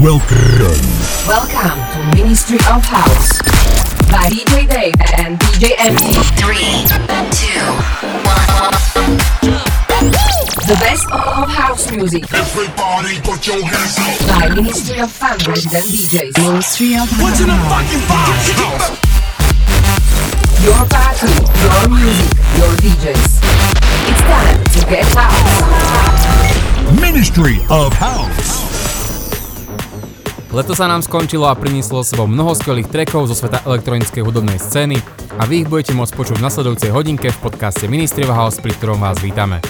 Welcome to Ministry of House by DJ Dave and DJ MT. 3, 2, 1. The best of house music. Everybody put your hands up. By Ministry of Fun Resident DJs. Ministry of House. What's in the fucking box? Your party, your music, your DJs. It's time to get house. Ministry of House. Leto sa nám skončilo a prinieslo s sebou mnoho skvelých trackov zo sveta elektronickej hudobnej scény a vy ich budete môcť počuť v nasledujúcej hodinke v podcaste Ministry of House, pri ktorom vás vítame.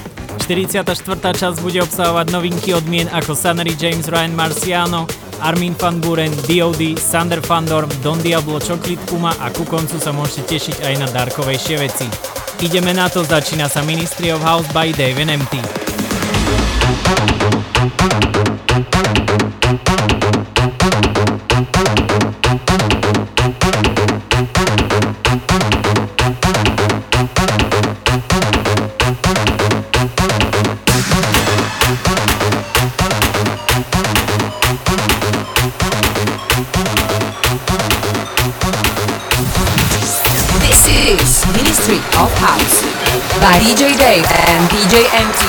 44. časť bude obsahovať novinky odmien ako Sunnery James, Ryan Marciano, Armin van Buuren, D.O.D., Sander van Doorn, Don Diablo, Chocolate Puma a ku koncu sa môžete tešiť aj na darkovejšie veci. Ideme na to, začína sa Ministry of House by Dave NMT. Of House by DJ Dave and DJ MT.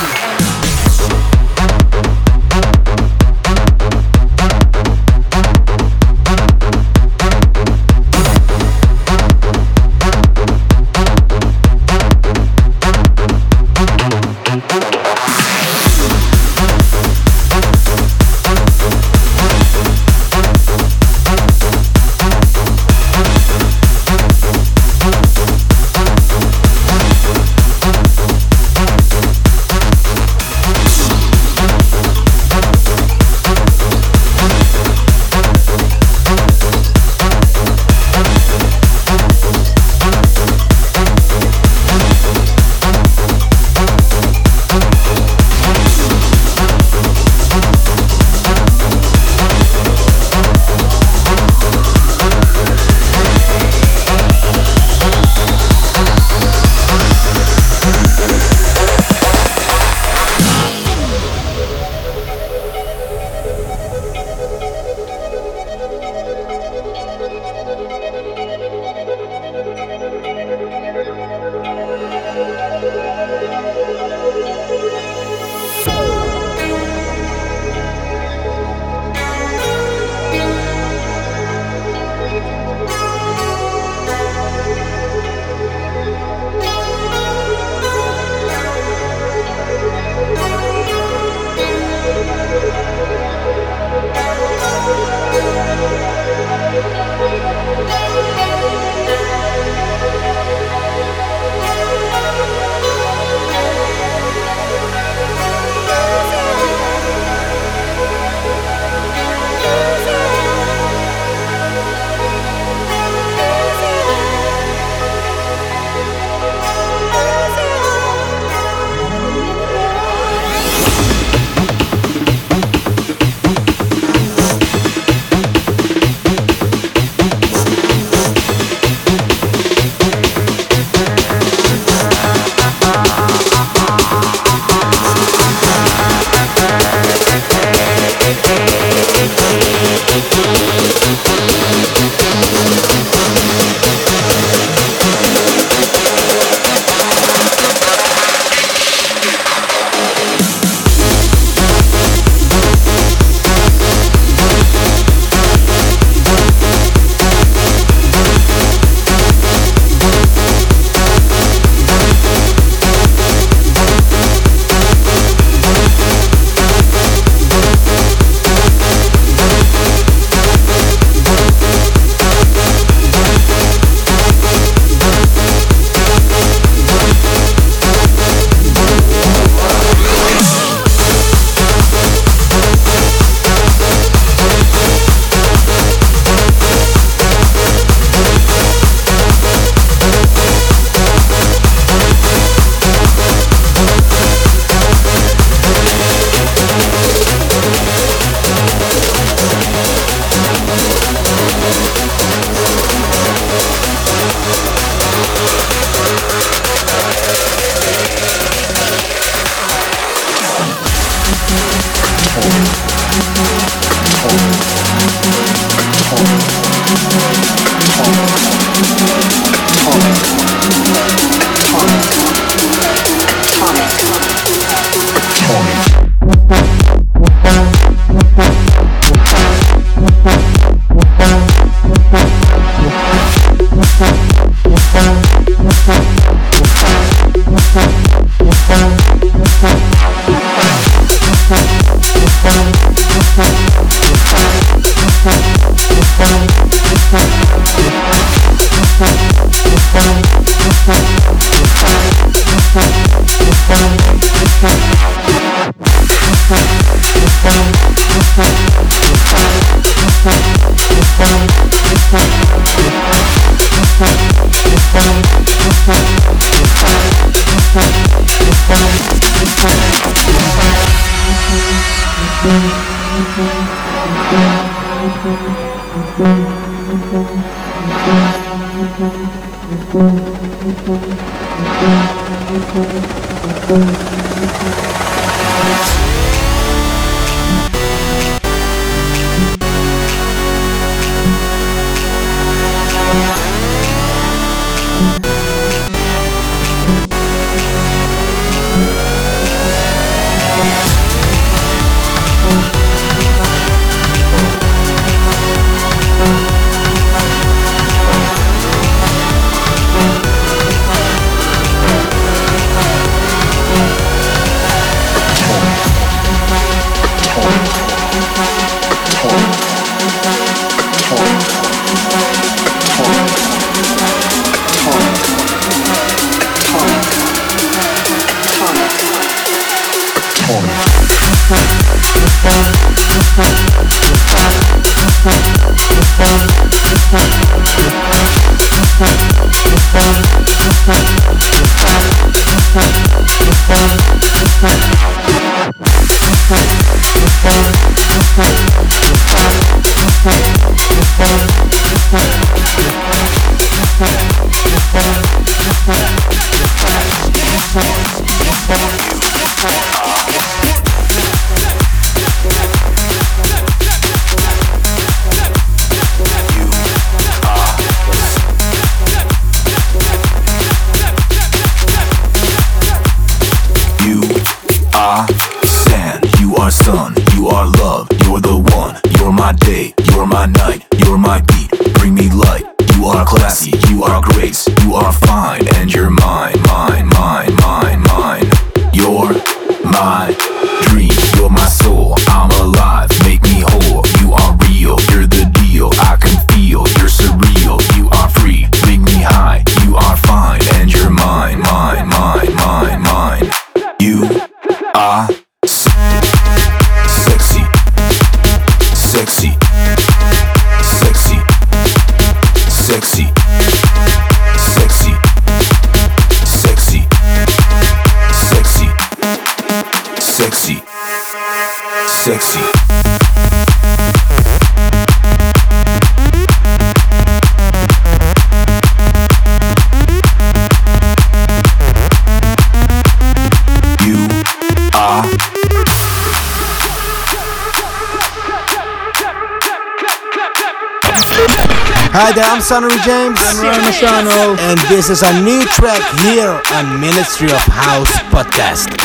Hi there, I'm Sunnery James. I'm Ryan Marciano. And this is a new track here on Ministry of House podcast.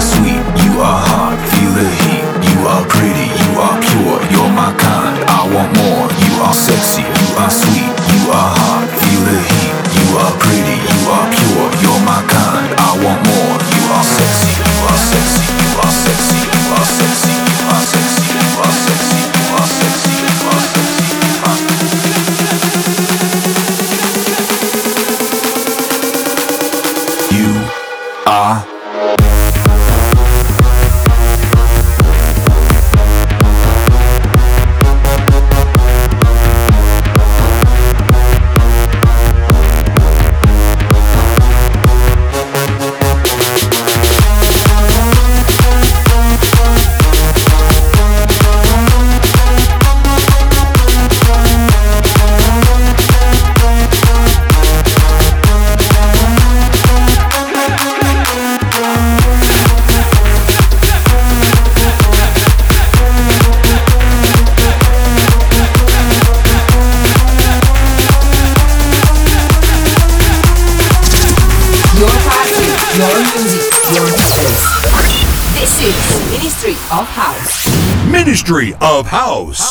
Sweet, you are Ministry of House.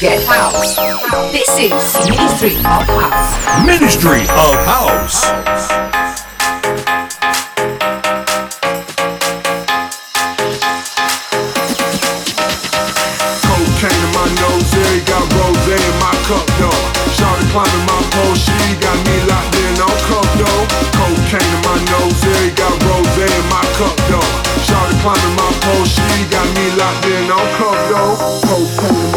get house. This is Ministry of House. Ministry of House. Cocaine in my nose, yeah, got rose in my cup, though. Shawty climbing my pole, she got me locked in on cup, though. Cocaine in my nose, yeah, got rose in my cup, though. Shawty climbing my pole, she got me locked in on coke, though. Cocaine in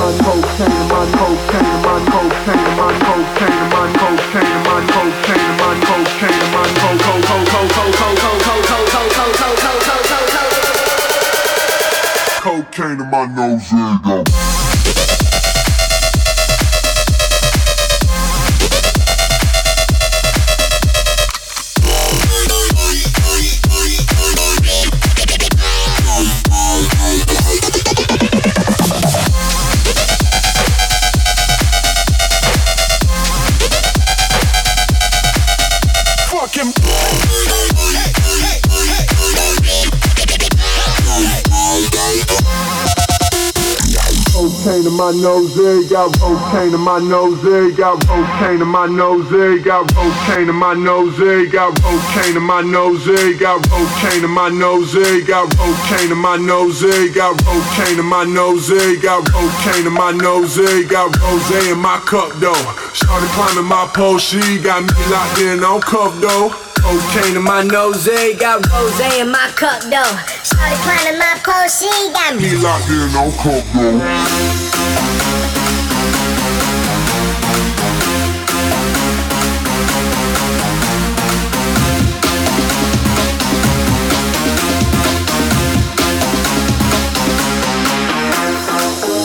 my, cocaine in my, cocaine in my, cocaine in my, cocaine in my, cocaine in my, cocaine in my, cocaine in my, cocaine in my nose, here you go. Cocaine in my nose, they got cocaine in my nose, they got cocaine in my nose, they got cocaine in my nose, they got cocaine in my nose, they got cocaine in my nose, they got cocaine in my nose, they got cocaine in my nose, they got cocaine in my nose, they got rosé in my cup, though. Started climbing my pole, she got me locked in on cup, though. Cocaine in my nose, they got rosé in my cup, though. Started climbing my pole, she got me locked in on cup, though.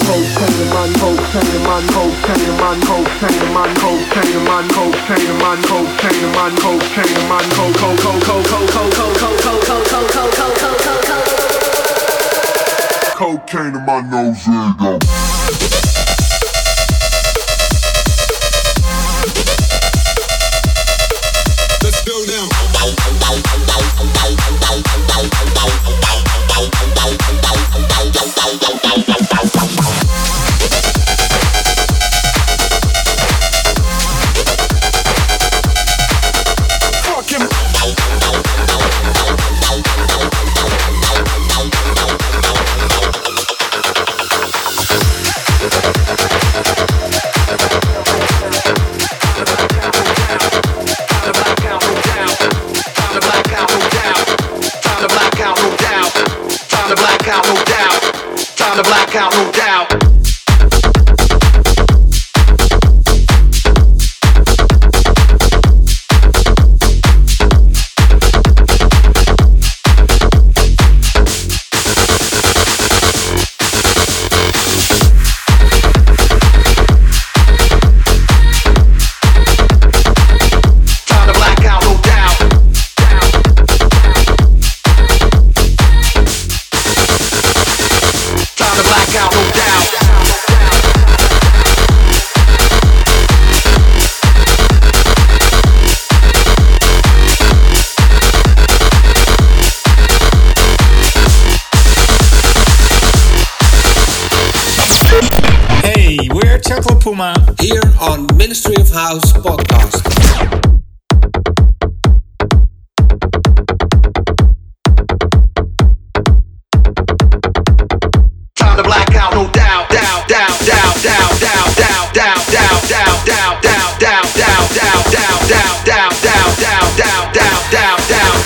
Cocaine in my nose. Cocaine in my, cocaine in my, cocaine in my, cocaine in my, cocaine in my, cocaine in my, cocaine in my, cocaine in my nose, here you go. Chocolate Puma here on Ministry of House podcast. Time to black out, no doubt, doubt, doubt, doubt, doubt, doubt, doubt, doubt, doubt, doubt, doubt, doubt, doubt, doubt, doubt, doubt, doubt, doubt, doubt, doubt, doubt, doubt, doubt.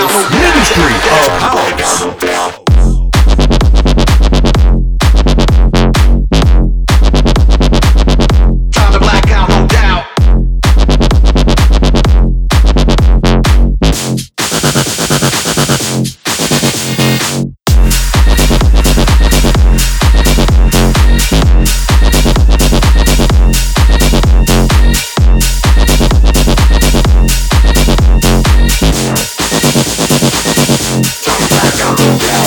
Ministry of House. Ministry of House. Ministry of House. Yeah.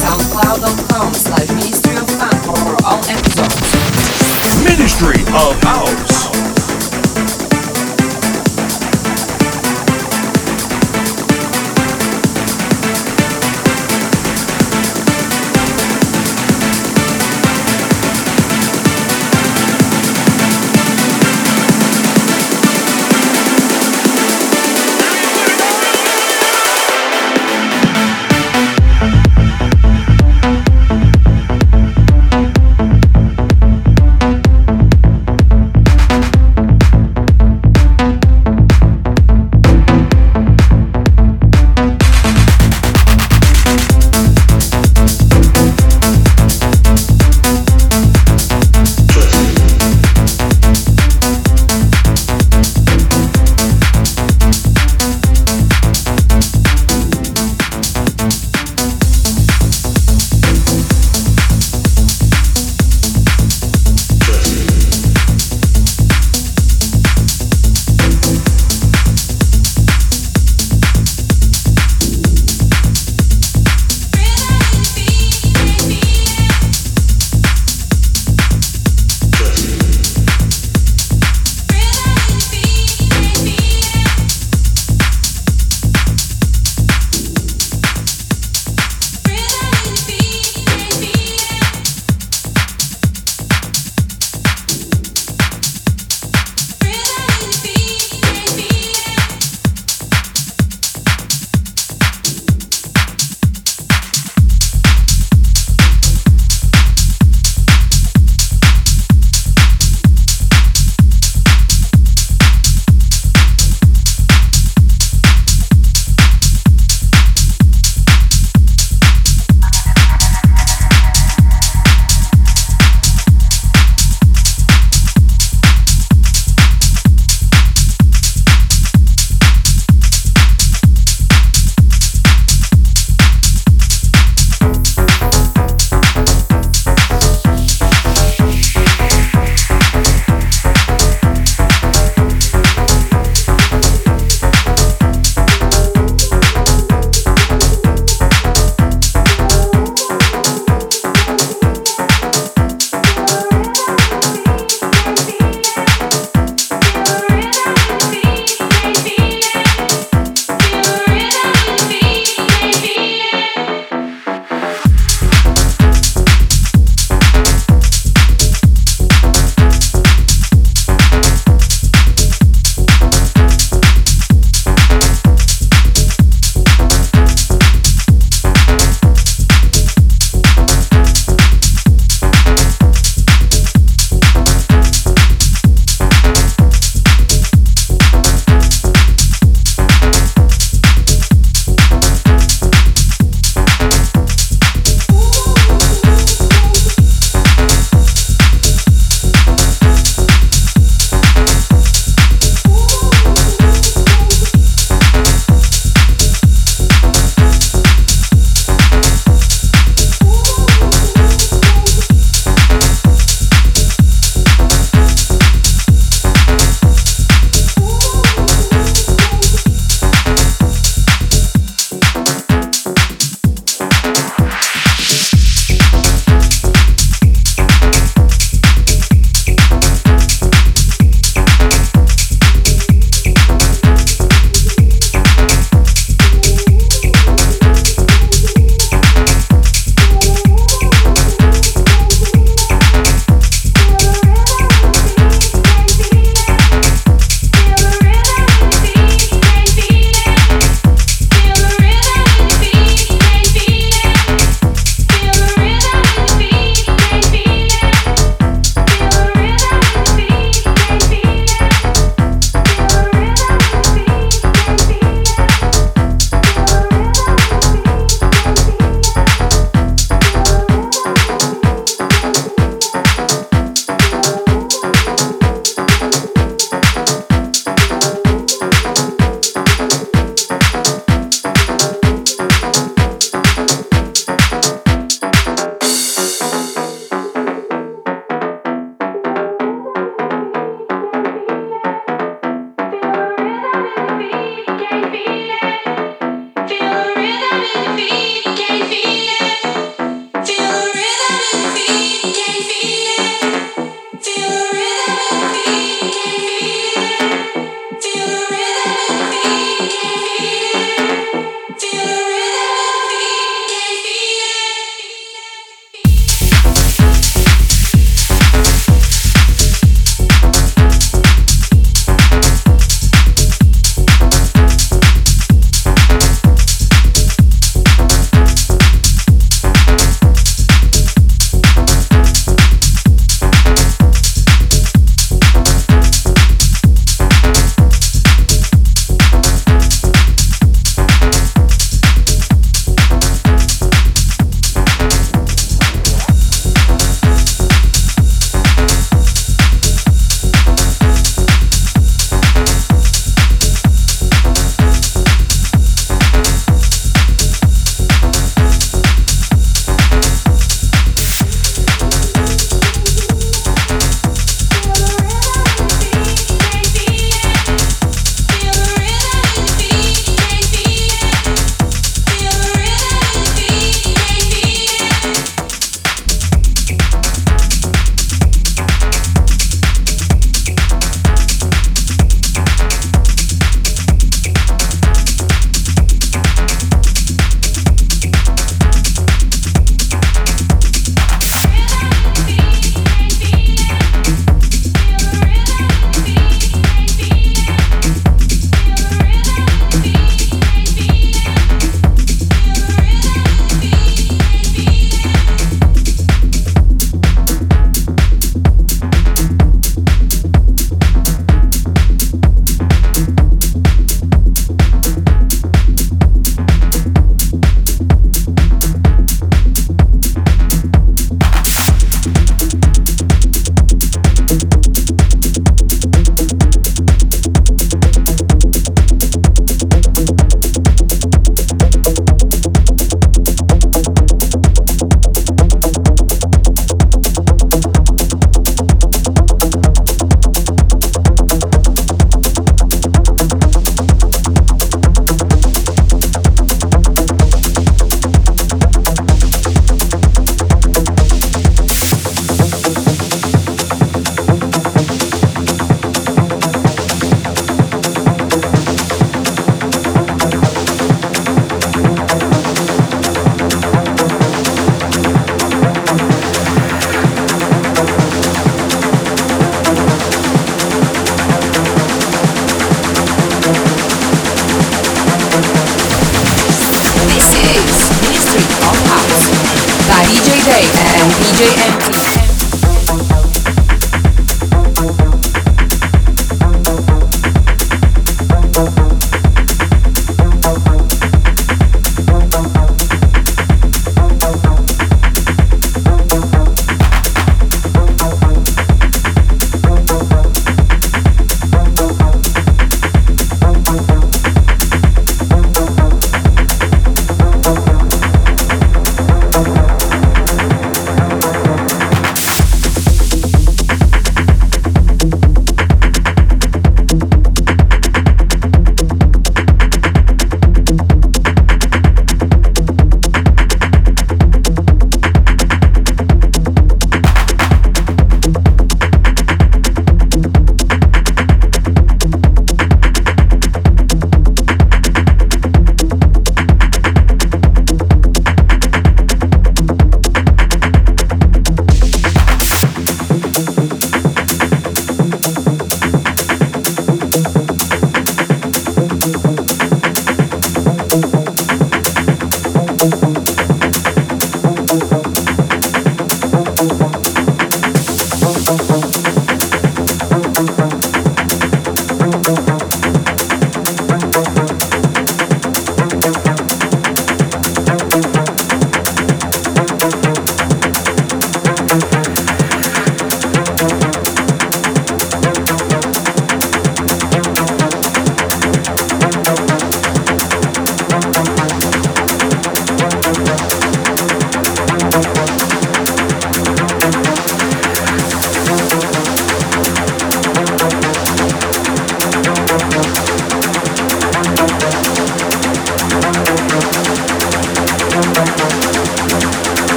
SoundCloud.com/Ministry of House for all episodes. Ministry of House. DJ MT.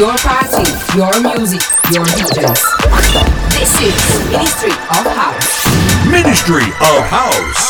your party, your music, your DJs. This is Ministry of House. Ministry of House.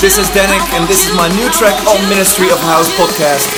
This is Danik, and this is my new track on Ministry of House podcast.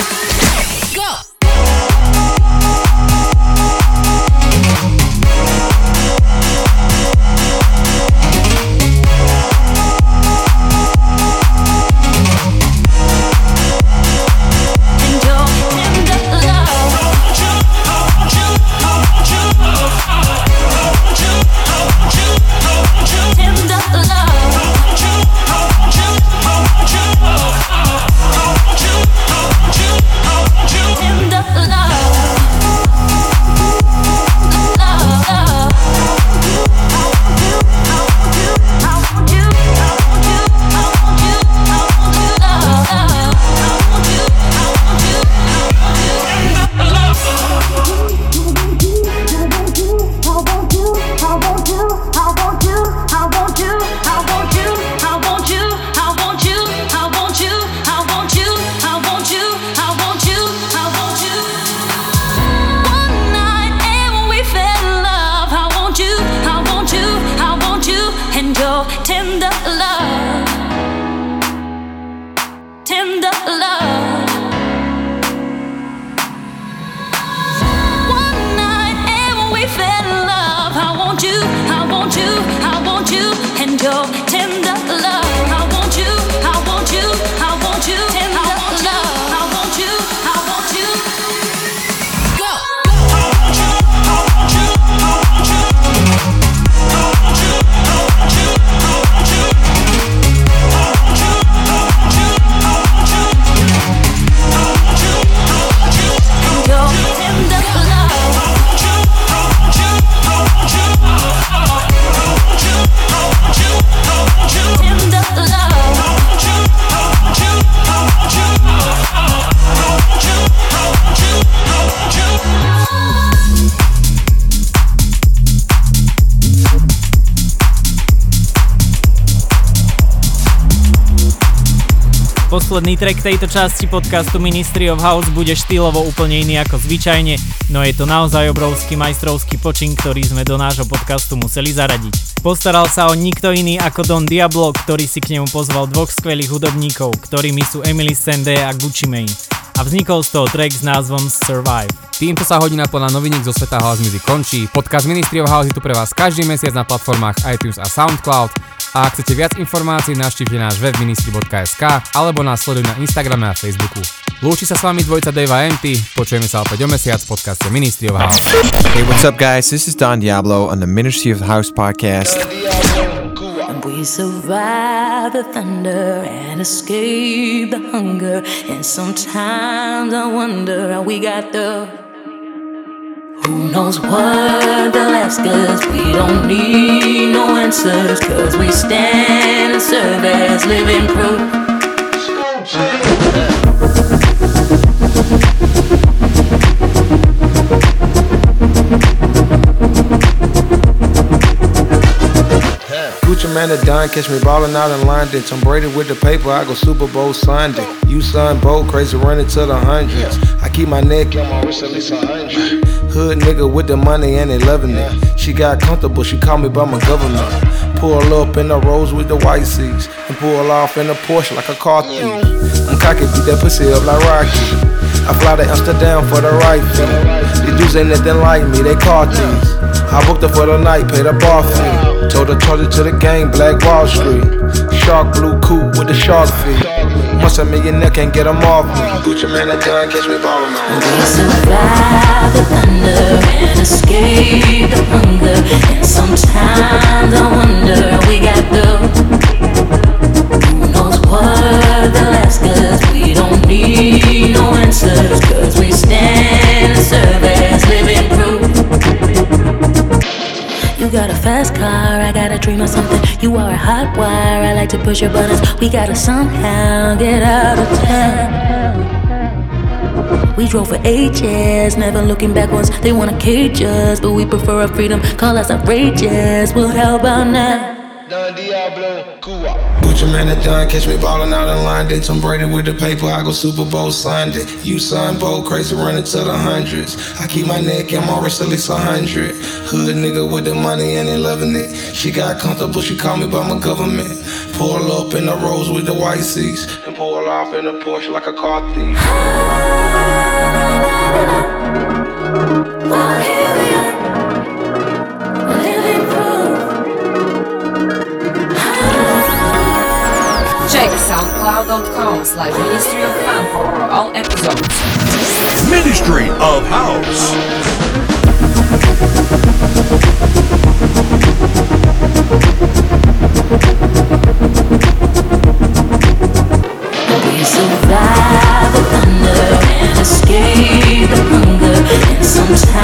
Posledný track tejto časti podcastu Ministry of House bude štýlovo úplne iný ako zvyčajne, no je to naozaj obrovský majstrovský počin, ktorý sme do nášho podcastu museli zaradiť. Postaral sa o nikto iný ako Don Diablo, ktorý si k nemu pozval dvoch skvelých hudobníkov, ktorými sú Emily Sand a Gucci Mane. A vznikol z toho track s názvom Survive. Týmto sa hodina plná noviniek zo sveta House Music končí. Podcast Ministry of House je tu pre vás každý mesiac na platformách iTunes a SoundCloud. A ak chcete viac informácií, navštívte náš web ministry.sk alebo nás sleduj na Instagrame a Facebooku. Lúči sa s vami dvojica Dave NMT, počujeme sa opäť o mesiac v podcaste Ministry of House. Hey, what's up guys? This is Don Diablo on the Ministry of House podcast. And we survive the thunder and escape the hunger. And sometimes I wonder how we got the... Who knows what they'll ask us? We don't need no answers, cause we stand and serve as living proof. Gucci Mane done, catch me ballin' out in London. Tom Brady with the paper, I go Super Bowl Sunday. You son Bo, crazy running to the hundreds. I keep my neck on my wrist at least 100. Hood nigga with the money and they loving it. She got comfortable, she called me by my governor. Pull up in the Rolls with the white seats, and pull off in a Porsche like a car thief. I'm cocky, beat that pussy up like Rocky. I fly to Amsterdam for the right thing. These dudes ain't nothing like me, they car thieves. I booked her for the night, paid a bar fee. Told her, to the gang, Black Wall Street. Shark blue coupe with the shark feet. Once a millionaire can't get them off me. Gucci Mane done, catch me ballin'. We survive the thunder and escape the hunger. And sometimes I wonder how we got through. Who knows what they'll ask us? We don't need no answers, cause we stand and serve as living proof. You got a fast car, I got a dream of something. You are a hot wire, I like to push your buttons. We gotta somehow get out of town. We drove for ages, never looking backwards. They wanna cage us, but we prefer our freedom. Call us outrageous, well how about now? Don Diablo, Cuba. Gucci Mane done, catch me ballin' out in London. Tom Brady with the paper, I go Super Bowl Sunday. You son Bo, crazy running to the hundreds. I keep my neck and my wrist at least 100. Hood nigga with the money and they loving it. She got comfortable, she called me by my government. Pull up in the Rolls with the white seats, and pull off in a Porsche like a car thief. Oh, here we are, living proof. Check SoundCloud.com/Ministry of House for all episodes. Ministry of House. We survive the thunder and escape the hunger, and sometimes